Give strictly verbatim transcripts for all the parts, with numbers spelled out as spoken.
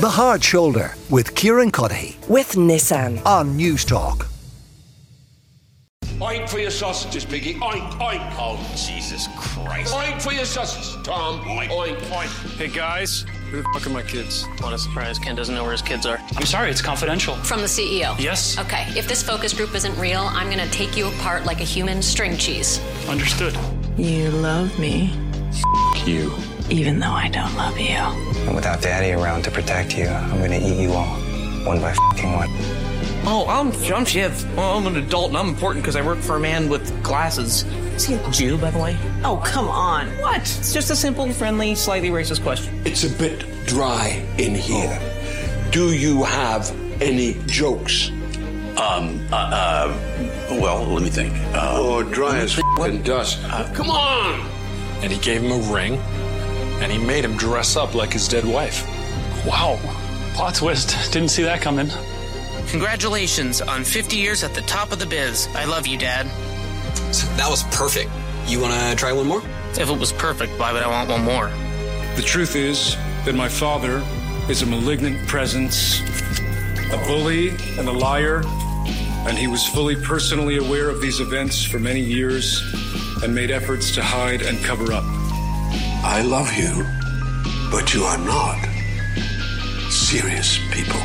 The Hard Shoulder with Kieran Cuddihy. With Nissan. On News Talk. Oink for your sausages, Piggy. Oink, oink. Oh, Jesus Christ. Oink for your sausages, Tom. Oink, oink, oink. Hey, guys. Who the fuck are my kids? What a surprise. Ken doesn't know where his kids are. I'm sorry, it's confidential. From the C E O? Yes. Okay, if this focus group isn't real, I'm going to take you apart like a human string cheese. Understood. You love me. F*** you. Even though I don't love you. And without Daddy around to protect you, I'm going to eat you all. One by f***ing one. Oh, I'm, I'm, yeah, well, I'm an adult and I'm important because I work for a man with glasses. Is he a Jew, by the way? Oh, come on. What? It's just a simple, friendly, slightly racist question. It's a bit dry in here. Oh. Do you have any jokes? Um, uh, uh, well, let me think. Um, or dry as f***ing dust. Uh, come on! And he gave him a ring, and he made him dress up like his dead wife. Wow. Plot twist. Didn't see that coming. Congratulations on fifty years at the top of the biz. I love you, Dad. That was perfect. You want to try one more? If it was perfect, why would I want one more? The truth is that my father is a malignant presence, a bully and a liar, and he was fully personally aware of these events for many years and made efforts to hide and cover up. I love you, but you are not serious people.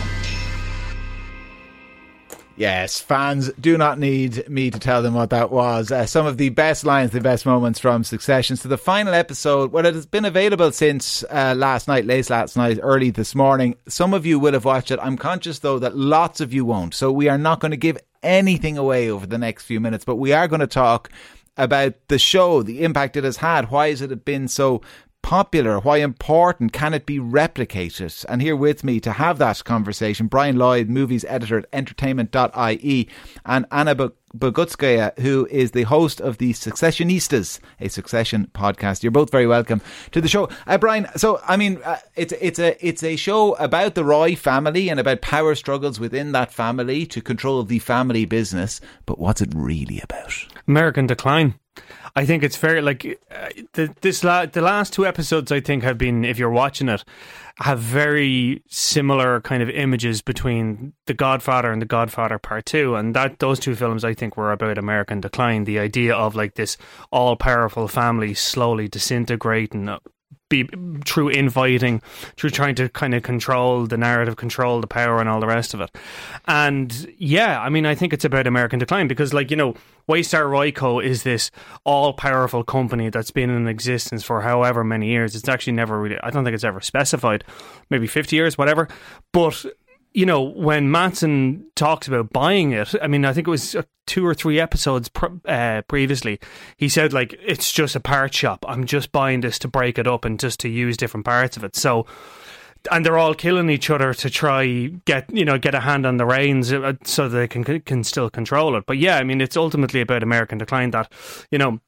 Yes, fans do not need me to tell them what that was. Uh, some of the best lines, the best moments from Succession. So the final episode, well, it has been available since uh, last night, late last night, early this morning. Some of you will have watched it. I'm conscious, though, that lots of you won't. So we are not going to give anything away over the next few minutes, but we are going to talk about the show, the impact it has had. Why has it been so popular? Why important? Can it be replicated? And here with me to have that conversation, Brian Lloyd, movies editor at entertainment dot I E, and Anna Bogutskaya, who is the host of The Successionistas, a Succession podcast. You're both very welcome to the show. Uh, Brian, so, I mean, uh, it's it's a it's a show about the Roy family and about power struggles within that family to control the family business. But what's it really about? American decline. I think it's fair, like, uh, the, this la- the last two episodes, I think, have been, if you're watching it, have very similar kind of images between The Godfather and The Godfather Part two. And that those two films, I think, were about American decline. The idea of, like, this all-powerful family slowly disintegrating uh, be through infighting, through trying to kind of control the narrative, control the power and all the rest of it. And yeah, I mean, I think it's about American decline because, like, you know, Waystar Royco is this all-powerful company that's been in existence for however many years. It's actually never really, I don't think it's ever specified, maybe fifty years, whatever. But, you know, when Manson talks about buying it, I mean, I think it was two or three episodes pre- uh, previously, he said, like, it's just a part shop. I'm just buying this to break it up and just to use different parts of it. So... and they're all killing each other to try get you know get a hand on the reins so they can can still control it. But yeah, I mean, it's ultimately about American decline, that, you know,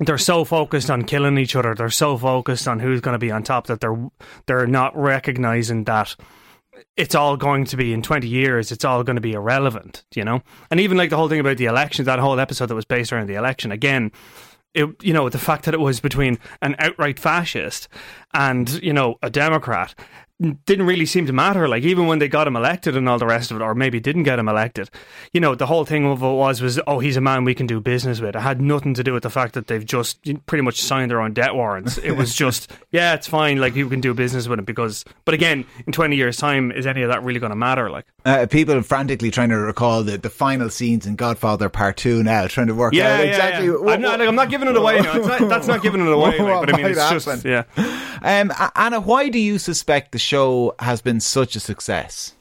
they're so focused on killing each other, they're so focused on who's going to be on top that they're they're not recognizing that it's all going to be in twenty years, it's all going to be irrelevant, you know. And even like the whole thing about the election, that whole episode that was based around the election again. It, you know, the fact that it was between an outright fascist and, you know, a Democrat didn't really seem to matter. Like, even when they got him elected and all the rest of it, or maybe didn't get him elected, you know, the whole thing of it was, was, oh, he's a man we can do business with. It had nothing to do with the fact that they've just pretty much signed their own debt warrants. It was just, yeah, it's fine, like, you can do business with him because, but again, in twenty years' time, is any of that really going to matter? Like, uh, people are frantically trying to recall the, the final scenes in Godfather Part two now, trying to work yeah, out yeah, exactly. Yeah. What, what, I'm, not, like, I'm not giving it away. No. It's not, that's not giving it away. Like, but I mean, it's happen? just, yeah. Um, Anna, why do you suspect the show has been such a success?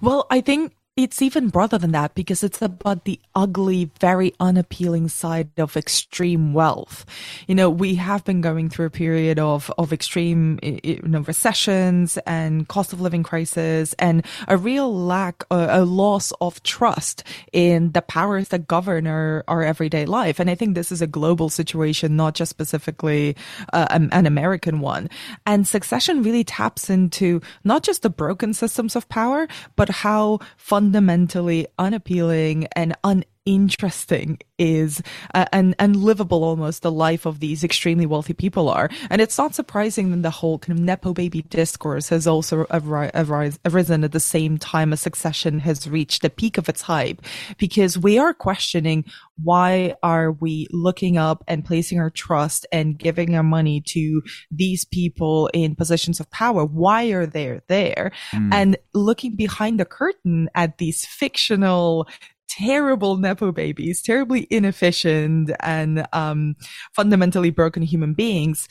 Well, I think it's even broader than that because it's about the ugly, very unappealing side of extreme wealth. You know, we have been going through a period of, of extreme, you know, recessions and cost of living crisis and a real lack, a, a loss of trust in the powers that govern our, our everyday life. And I think this is a global situation, not just specifically uh, an American one. And Succession really taps into not just the broken systems of power, but how fun fundamentally unappealing and un interesting is uh, and and livable almost the life of these extremely wealthy people are. And it's not surprising that the whole kind of Nepo baby discourse has also ar- ar- arisen at the same time as Succession has reached the peak of its hype, because we are questioning, why are we looking up and placing our trust and giving our money to these people in positions of power? Why are they there? Mm. And looking behind the curtain at these fictional, terrible Nepo babies, terribly inefficient and um, fundamentally broken human beings,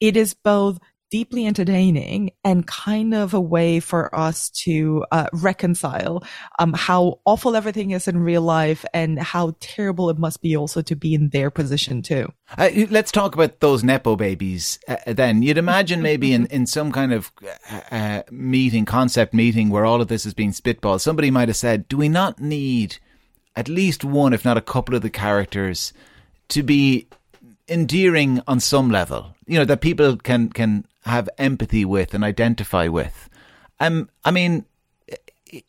it is both deeply entertaining and kind of a way for us to uh, reconcile um, how awful everything is in real life and how terrible it must be also to be in their position too. Uh, let's talk about those Nepo babies uh, then. You'd imagine maybe in, in some kind of uh, meeting, concept meeting where all of this is being spitballed, somebody might have said, do we not need at least one, if not a couple of the characters to be endearing on some level, you know, that people can can have empathy with and identify with? Um, I mean,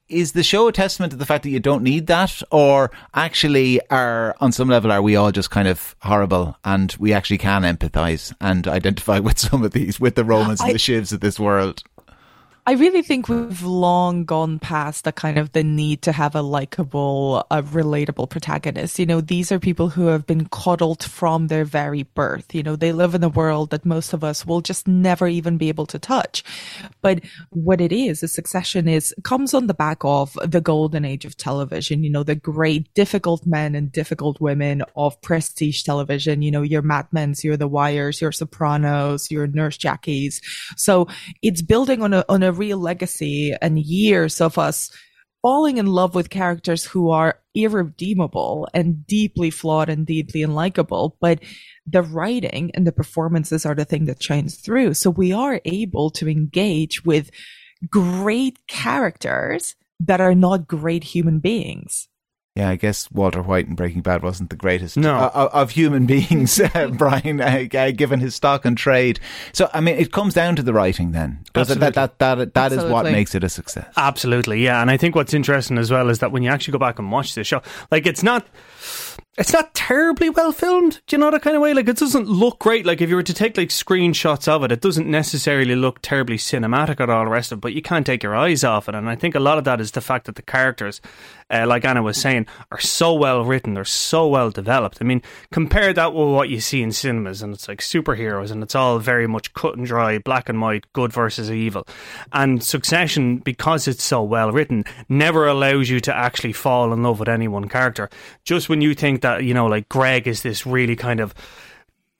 is the show a testament to the fact that you don't need that, or actually are, on some level, are we all just kind of horrible and we actually can empathise and identify with some of these, with the Romans I- and the Shivs of this world? I really think we've long gone past the kind of the need to have a likable, a relatable protagonist. You know, these are people who have been coddled from their very birth. You know, they live in a world that most of us will just never even be able to touch. But what it is, the Succession is, comes on the back of the golden age of television. You know, the great difficult men and difficult women of prestige television. You know, your Mad Men's, your The Wires, your Sopranos, your Nurse Jackies. So it's building on a, on a real legacy and years of us falling in love with characters who are irredeemable and deeply flawed and deeply unlikable, but the writing and the performances are the thing that shines through. So we are able to engage with great characters that are not great human beings. Yeah, I guess Walter White in Breaking Bad wasn't the greatest no. of, of human beings, uh, Brian, uh, given his stock and trade. So, I mean, it comes down to the writing then. That, that, that, that, that is what makes it a success. Absolutely, yeah. And I think what's interesting as well is that when you actually go back and watch this show, like, it's not... It's not terribly well filmed, do you know, that kind of way? Like, it doesn't look great. Like, if you were to take, like, screenshots of it, it doesn't necessarily look terribly cinematic or all the rest of it, but you can't take your eyes off it. And I think a lot of that is the fact that the characters, uh, like Anna was saying, are so well written, they're so well developed. I mean, compare that with what you see in cinemas, and it's like superheroes, and it's all very much cut and dry, black and white, good versus evil. And Succession, because it's so well written, never allows you to actually fall in love with any one character. Just when you think that, you know, like Greg is this really kind of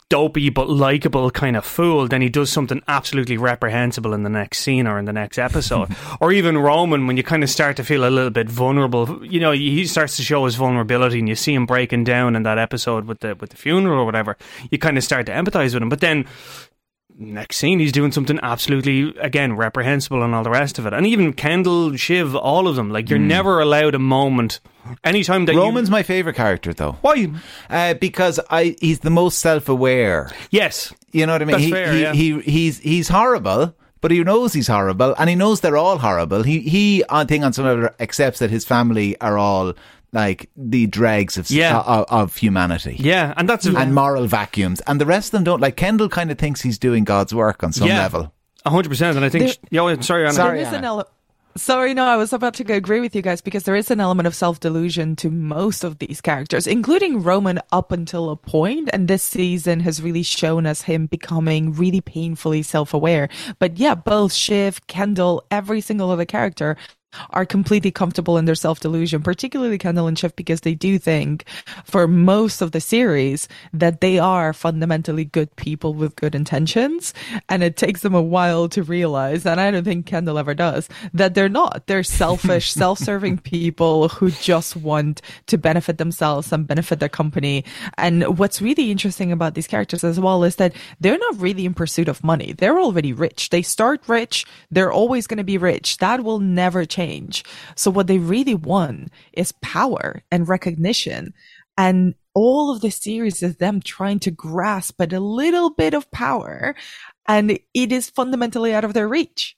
dopey but likeable kind of fool, then he does something absolutely reprehensible in the next scene or in the next episode. Or even Roman, when you kind of start to feel a little bit vulnerable, you know, he starts to show his vulnerability and you see him breaking down in that episode with the with the funeral or whatever, you kind of start to empathize with him. But then next scene, he's doing something absolutely, again, reprehensible and all the rest of it. And even Kendall, Shiv, all of them, like, you're mm. never allowed a moment. Anytime that Roman's you... my favourite character, though. Why? Uh, because I he's the most self-aware. Yes, you know what I mean. That's he, fair, he, yeah. he he's he's horrible, but he knows he's horrible, and he knows they're all horrible. He he, I think, on some level, accepts that his family are all, like, the dregs of, yeah. of of humanity. Yeah, and that's a, and moral vacuums, and the rest of them don't. Like, Kendall kind of thinks he's doing God's work on some yeah, level. A hundred percent. And I think, yeah, oh, sorry, Anna. Sorry, Anna. An ele- sorry, no, I was about to agree with you guys, because there is an element of self-delusion to most of these characters, including Roman up until a point, and this season has really shown us him becoming really painfully self-aware. But yeah, both Shiv, Kendall, every single other character are completely comfortable in their self-delusion, particularly Kendall and Shiv, because they do think, for most of the series, that they are fundamentally good people with good intentions, and it takes them a while to realize, and I don't think Kendall ever does, that they're not. They're selfish, self-serving people who just want to benefit themselves and benefit their company. And what's really interesting about these characters as well is that they're not really in pursuit of money. They're already rich. They start rich. They're always going to be rich. That will never change. So what they really want is power and recognition. And all of the series is them trying to grasp at a little bit of power, and it is fundamentally out of their reach.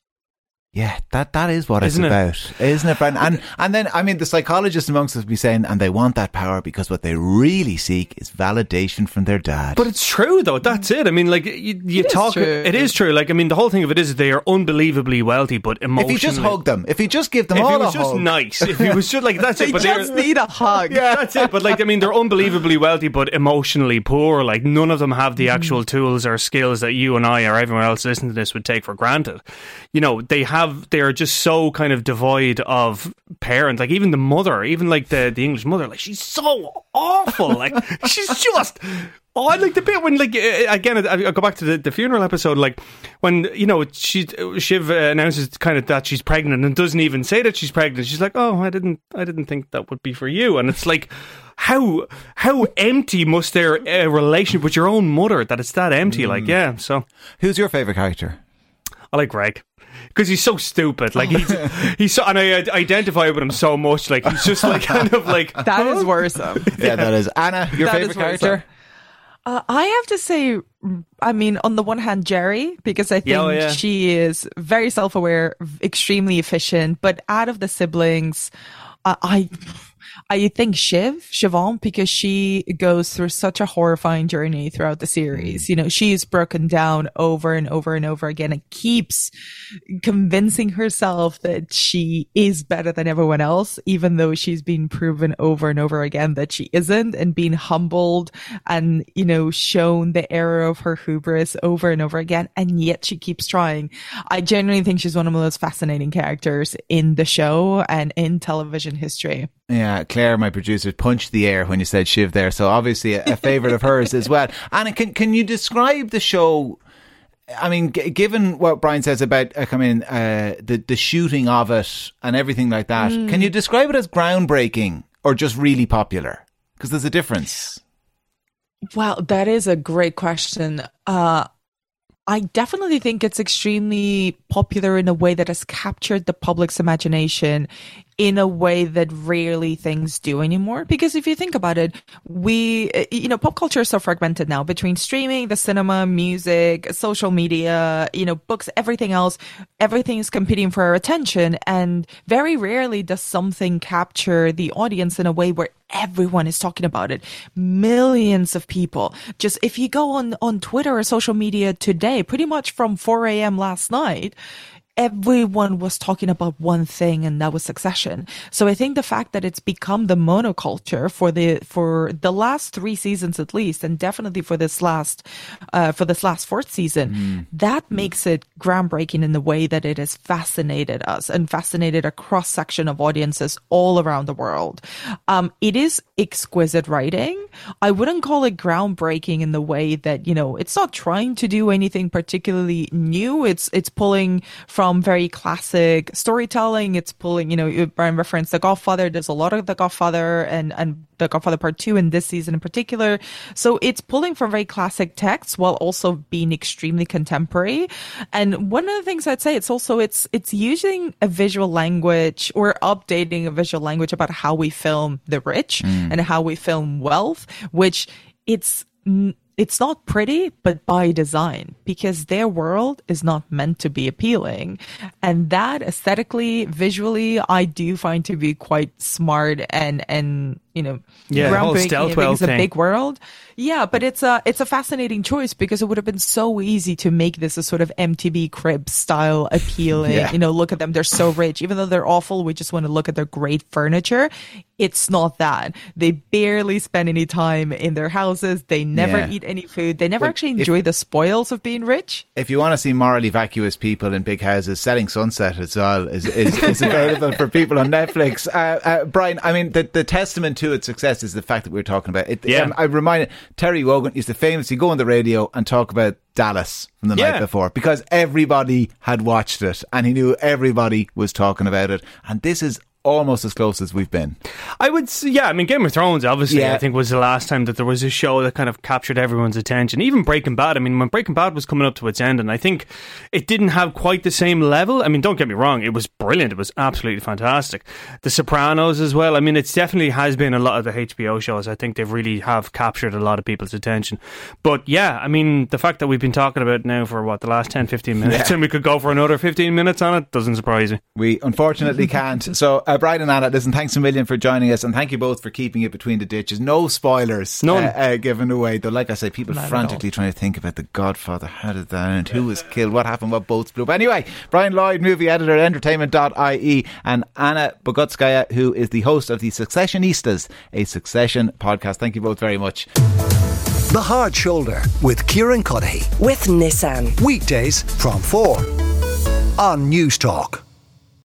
Yeah, that, that is what isn't it's about, it? isn't it, Brian? And and then, I mean, the psychologists amongst us be saying, and they want that power because what they really seek is validation from their dad. But it's true, though. That's it. I mean, like, you, you it talk... Is true. It is true. Like, I mean, the whole thing of it is they are unbelievably wealthy, but emotionally... If you just hug them, if you just give them all a hug... If he was just nice, if he was just, like, that's it. But they just need a hug. Yeah, that's it. But, like, I mean, they're unbelievably wealthy, but emotionally poor. Like, none of them have the actual tools or skills that you and I or everyone else listening to this would take for granted. You know, they have... They are just so kind of devoid of parents. Like, even the mother, even like the, the English mother, like, she's so awful. Like, she's just... Oh, I like the bit when, like, again, I go back to the, the funeral episode, like, when, you know, she, Shiv announces kind of that she's pregnant and doesn't even say that she's pregnant. She's like, oh, I didn't I didn't think that would be for you. And it's like, how how empty must their uh, relationship with your own mother, that it's that empty? Mm. Like, yeah, so... Who's your favourite character? I like Greg. Because he's so stupid, like he's, he's so, and I identify with him so much. Like he's just like kind of like that huh? is worrisome. Yeah, yeah, that is. Anna, your that favorite character? Uh, I have to say, I mean, on the one hand, Jerry, because I think oh, yeah. she is very self-aware, extremely efficient. But out of the siblings, uh, I. I think Shiv, Siobhan, because she goes through such a horrifying journey throughout the series. You know, she is broken down over and over and over again and keeps convincing herself that she is better than everyone else, even though she's been proven over and over again that she isn't, and being humbled and, you know, shown the error of her hubris over and over again. And yet she keeps trying. I genuinely think she's one of the most fascinating characters in the show and in television history. Yeah, Claire, my producer, punched the air when you said Shiv there. So obviously a, a favourite of hers as well. Anna, can can you describe the show? I mean, g- given what Brian says about uh, I mean, uh, the, the shooting of it and everything like that, mm. can you describe it as groundbreaking or just really popular? Because there's a difference. Well, that is a great question. Uh, I definitely think it's extremely popular in a way that has captured the public's imagination in a way that rarely things do anymore. Because if you think about it, we, you know, pop culture is so fragmented now between streaming, the cinema, music, social media, you know, books, everything else. Everything is competing for our attention. And very rarely does something capture the audience in a way where everyone is talking about it. Millions of people. Just if you go on, on Twitter or social media today, pretty much from four a.m. last night, everyone was talking about one thing, and that was Succession. So I think the fact that it's become the monoculture for the for the last three seasons at least, and definitely for this last uh, for this last fourth season, mm. that makes it groundbreaking in the way that it has fascinated us and fascinated a cross section of audiences all around the world. Um, it is exquisite writing. I wouldn't call it groundbreaking in the way that, you know, it's not trying to do anything particularly new. It's it's pulling from very classic storytelling. It's pulling, you know, Brian referenced The Godfather. There's a lot of The Godfather and, and The Godfather Part two in this season in particular. So it's pulling from very classic texts while also being extremely contemporary. And one of the things I'd say, it's also, it's, it's using a visual language or updating a visual language about how we film the rich mm. and how we film wealth, which it's, n- It's not pretty, but by design, because their world is not meant to be appealing. And that aesthetically, visually, I do find to be quite smart and, and you know, yeah, groundbreaking. Whole it's a big world. Yeah, but it's a, it's a fascinating choice because it would have been so easy to make this a sort of M T V Cribs style appealing. Yeah. You know, look at them. They're so rich. Even though they're awful, we just want to look at their great furniture. It's not that. They barely spend any time in their houses. They never yeah. eat any food. They never well, actually enjoy if, the spoils of being rich. If you want to see morally vacuous people in big houses, Selling Sunset as well is, is, is available for people on Netflix. Uh, uh, Brian, I mean, the, the testament to its success is the fact that we were talking about it. Yeah. Um, I reminded Terry Wogan used to famously go on the radio and talk about Dallas from the yeah. night before because everybody had watched it and he knew everybody was talking about it. And this is almost as close as we've been. I would say, yeah, I mean, Game of Thrones, obviously, yeah. I think was the last time that there was a show that kind of captured everyone's attention. Even Breaking Bad, I mean, when Breaking Bad was coming up to its end, and I think it didn't have quite the same level. I mean, don't get me wrong, it was brilliant. It was absolutely fantastic. The Sopranos as well. I mean, it definitely has been a lot of the H B O shows. I think they've really have captured a lot of people's attention. But yeah, I mean, the fact that we've been talking about it now for, what, the last ten, fifteen minutes, yeah. and we could go for another fifteen minutes on it, doesn't surprise you. We unfortunately can't. So, uh, Brian and Anna, listen, thanks a million for joining us, and thank you both for keeping it between the ditches. No spoilers uh, uh, given away, though, like I say, people Not frantically trying to think about The Godfather. How did that end? Who was killed? What happened? What boats blew? But anyway, Brian Lloyd, movie editor at entertainment dot I E, and Anna Bogutskaya, who is the host of The Successionistas, a Succession podcast. Thank you both very much. The Hard Shoulder with Kieran Cuddihy. With Nissan. Weekdays from four on News Talk.